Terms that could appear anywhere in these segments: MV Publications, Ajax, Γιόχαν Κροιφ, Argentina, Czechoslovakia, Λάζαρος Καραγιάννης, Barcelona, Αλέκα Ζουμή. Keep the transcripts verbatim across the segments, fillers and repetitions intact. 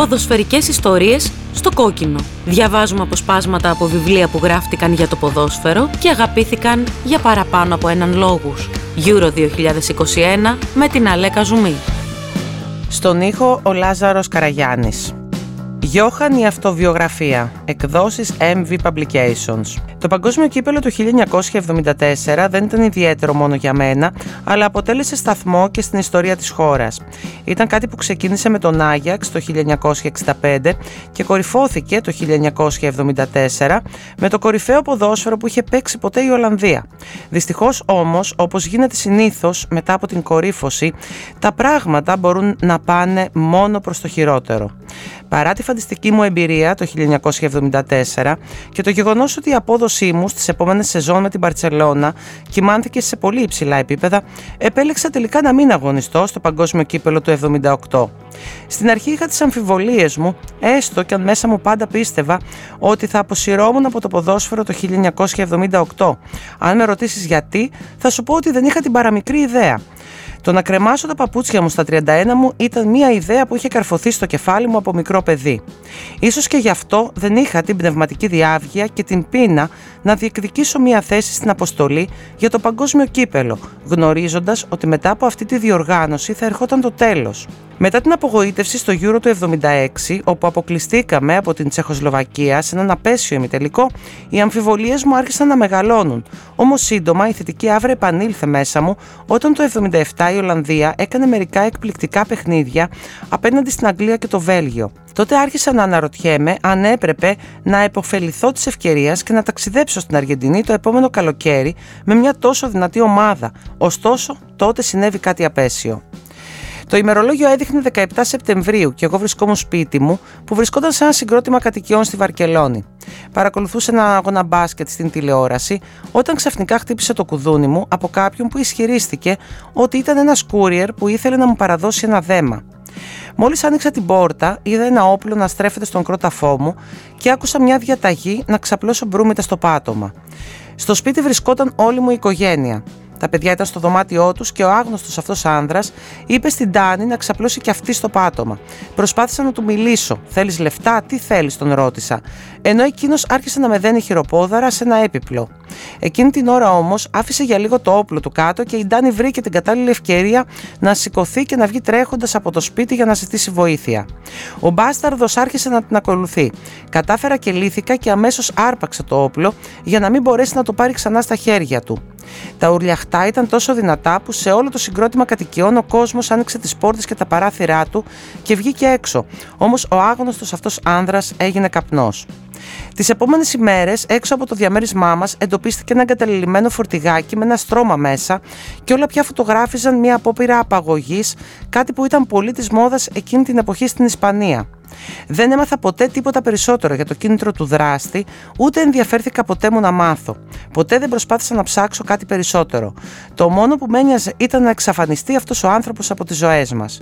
ποδοσφαιρικές ιστορίες στο κόκκινο. Διαβάζουμε αποσπάσματα από βιβλία που γράφτηκαν για το ποδόσφαιρο και αγαπήθηκαν για παραπάνω από έναν λόγους. Euro δύο χιλιάδες είκοσι ένα με την Αλέκα Ζουμή. Στον ήχο ο Λάζαρος Καραγιάννης. Γιόχαν η αυτοβιογραφία, εκδόσεις εμ βι Publications. Το παγκόσμιο κύπελλο του χίλια εννιακόσια εβδομήντα τέσσερα δεν ήταν ιδιαίτερο μόνο για μένα, αλλά αποτέλεσε σταθμό και στην ιστορία της χώρας. Ήταν κάτι που ξεκίνησε με τον Ajax το χίλια εννιακόσια εξήντα πέντε και κορυφώθηκε το χίλια εννιακόσια εβδομήντα τέσσερα με το κορυφαίο ποδόσφαιρο που είχε παίξει ποτέ η Ολλανδία. Δυστυχώς όμως, όπως γίνεται συνήθως μετά από την κορύφωση, τα πράγματα μπορούν να πάνε μόνο προς το χειρότερο. Παρά τη φανταστική μου εμπειρία το χίλια εννιακόσια εβδομήντα τέσσερα και το γεγονός ότι η απόδοσή μου στις επόμενες σεζόν με την Μπαρτσελώνα κυμάνθηκε σε πολύ υψηλά επίπεδα, επέλεξα τελικά να μην αγωνιστώ στο παγκόσμιο κύπελλο του εβδομήντα οκτώ. Στην αρχή είχα τις αμφιβολίες μου, έστω και αν μέσα μου πάντα πίστευα ότι θα αποσυρώμουν από το ποδόσφαιρο το χίλια εννιακόσια εβδομήντα οκτώ. Αν με ρωτήσεις γιατί, θα σου πω ότι δεν είχα την παραμικρή ιδέα. Το να κρεμάσω τα παπούτσια μου στα τριάντα ένα μου ήταν μια ιδέα που είχε καρφωθεί στο κεφάλι μου από μικρό παιδί. Ίσως και γι' αυτό δεν είχα την πνευματική διάβγεια και την πείνα να διεκδικήσω μια θέση στην αποστολή για το παγκόσμιο κύπελλο, γνωρίζοντας ότι μετά από αυτή τη διοργάνωση θα ερχόταν το τέλος. Μετά την απογοήτευση στο Euro του εβδομήντα έξι, όπου αποκλειστήκαμε από την Τσεχοσλοβακία σε έναν απέσιο ημιτελικό, οι αμφιβολίες μου άρχισαν να μεγαλώνουν. Όμως σύντομα η θετική αύρα επανήλθε μέσα μου όταν το εβδομήντα επτά η Ολλανδία έκανε μερικά εκπληκτικά παιχνίδια απέναντι στην Αγγλία και το Βέλγιο. Τότε άρχισα να αναρωτιέμαι αν έπρεπε να επωφεληθώ της ευκαιρίας και να ταξιδέψω στην Αργεντινή το επόμενο καλοκαίρι με μια τόσο δυνατή ομάδα. Ωστόσο, τότε συνέβη κάτι απέσιο. Το ημερολόγιο έδειχνε δεκαεπτά Σεπτεμβρίου και εγώ βρισκόμουν σπίτι μου που βρισκόταν σε ένα συγκρότημα κατοικιών στη Βαρκελώνη. Παρακολουθούσα ένα αγώνα μπάσκετ στην τηλεόραση όταν ξαφνικά χτύπησε το κουδούνι μου από κάποιον που ισχυρίστηκε ότι ήταν ένας κούριερ που ήθελε να μου παραδώσει ένα δέμα. Μόλις άνοιξα την πόρτα, είδα ένα όπλο να στρέφεται στον κρόταφό μου και άκουσα μια διαταγή να ξαπλώσω μπρούμητα στο πάτωμα. Στο σπίτι βρισκόταν όλη μου η οικογένεια. Τα παιδιά ήταν στο δωμάτιό τους και ο άγνωστος αυτός άνδρας είπε στην Τάνη να ξαπλώσει και αυτή στο πάτωμα. Προσπάθησα να του μιλήσω. «Θέλεις λεφτά, τι θέλεις?» τον ρώτησα. Ενώ εκείνος άρχισε να με δένει χειροπόδαρα σε ένα έπιπλο. Εκείνη την ώρα όμως άφησε για λίγο το όπλο του κάτω και η Ντάνη βρήκε την κατάλληλη ευκαιρία να σηκωθεί και να βγει τρέχοντας από το σπίτι για να ζητήσει βοήθεια. Ο μπάσταρδος άρχισε να την ακολουθεί. Κατάφερα και λύθηκα και αμέσως άρπαξα το όπλο για να μην μπορέσει να το πάρει ξανά στα χέρια του. Τα ουρλιαχτά ήταν τόσο δυνατά που σε όλο το συγκρότημα κατοικιών ο κόσμος άνοιξε τις πόρτες και τα παράθυρά του και βγήκε έξω. Όμως ο άγνωστος αυτός άνδρας έγινε καπνός. Τις επόμενες ημέρες έξω από το διαμέρισμά μας εντοπίστηκε ένα εγκαταλελειμμένο φορτηγάκι με ένα στρώμα μέσα και όλα πια φωτογράφιζαν μια απόπειρα απαγωγής, κάτι που ήταν πολύ της μόδας εκείνη την εποχή στην Ισπανία. Δεν έμαθα ποτέ τίποτα περισσότερο για το κίνητρο του δράστη, ούτε ενδιαφέρθηκα ποτέ μου να μάθω. Ποτέ δεν προσπάθησα να ψάξω κάτι περισσότερο. Το μόνο που με ένοιαζε ήταν να εξαφανιστεί αυτός ο άνθρωπος από τις ζωές μας.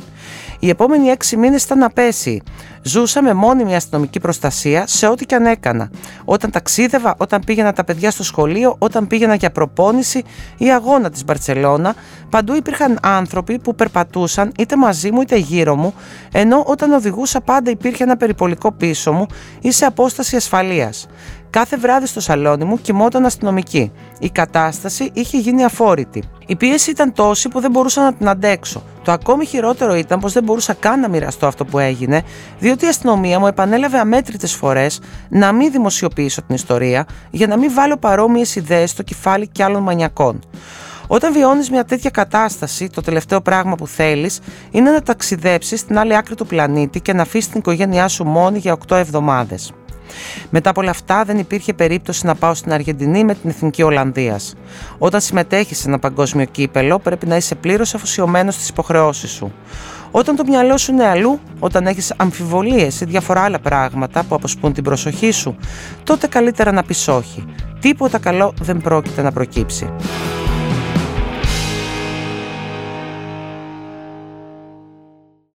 Οι επόμενοι έξι μήνες ήταν απέσιοι. Ζούσα με μόνιμη αστυνομική προστασία σε ό,τι και αν έκανα. Όταν ταξίδευα, όταν πήγαινα τα παιδιά στο σχολείο, όταν πήγαινα για προπόνηση ή αγώνα της Μπαρτσελώνα, παντού υπήρχαν άνθρωποι που περπατούσαν είτε μαζί μου είτε γύρω μου, ενώ όταν οδηγούσα πάντα υπήρχε ένα περιπολικό πίσω μου ή σε απόσταση ασφαλείας. Κάθε βράδυ στο σαλόνι μου κοιμόταν αστυνομική. Η κατάσταση είχε γίνει αφόρητη. Η πίεση ήταν τόση που δεν μπορούσα να την αντέξω. Το ακόμη χειρότερο ήταν πως δεν μπορούσα καν να μοιραστώ αυτό που έγινε, διότι η αστυνομία μου επανέλαβε αμέτρητες φορές να μην δημοσιοποιήσω την ιστορία για να μην βάλω παρόμοιες ιδέες στο κεφάλι κι άλλων μανιακών. Όταν βιώνεις μια τέτοια κατάσταση, το τελευταίο πράγμα που θέλεις είναι να ταξιδέψεις στην άλλη άκρη του πλανήτη και να αφήσεις την οικογένειά σου μόνη για οκτώ εβδομάδες. Μετά από όλα αυτά, δεν υπήρχε περίπτωση να πάω στην Αργεντινή με την Εθνική Ολλανδίας. Όταν συμμετέχεις σε ένα παγκόσμιο κύπελλο, πρέπει να είσαι πλήρως αφοσιωμένος στις υποχρεώσεις σου. Όταν το μυαλό σου είναι αλλού, όταν έχεις αμφιβολίες ή διάφορα άλλα πράγματα που αποσπούν την προσοχή σου, τότε καλύτερα να πεις όχι. Τίποτα καλό δεν πρόκειται να προκύψει.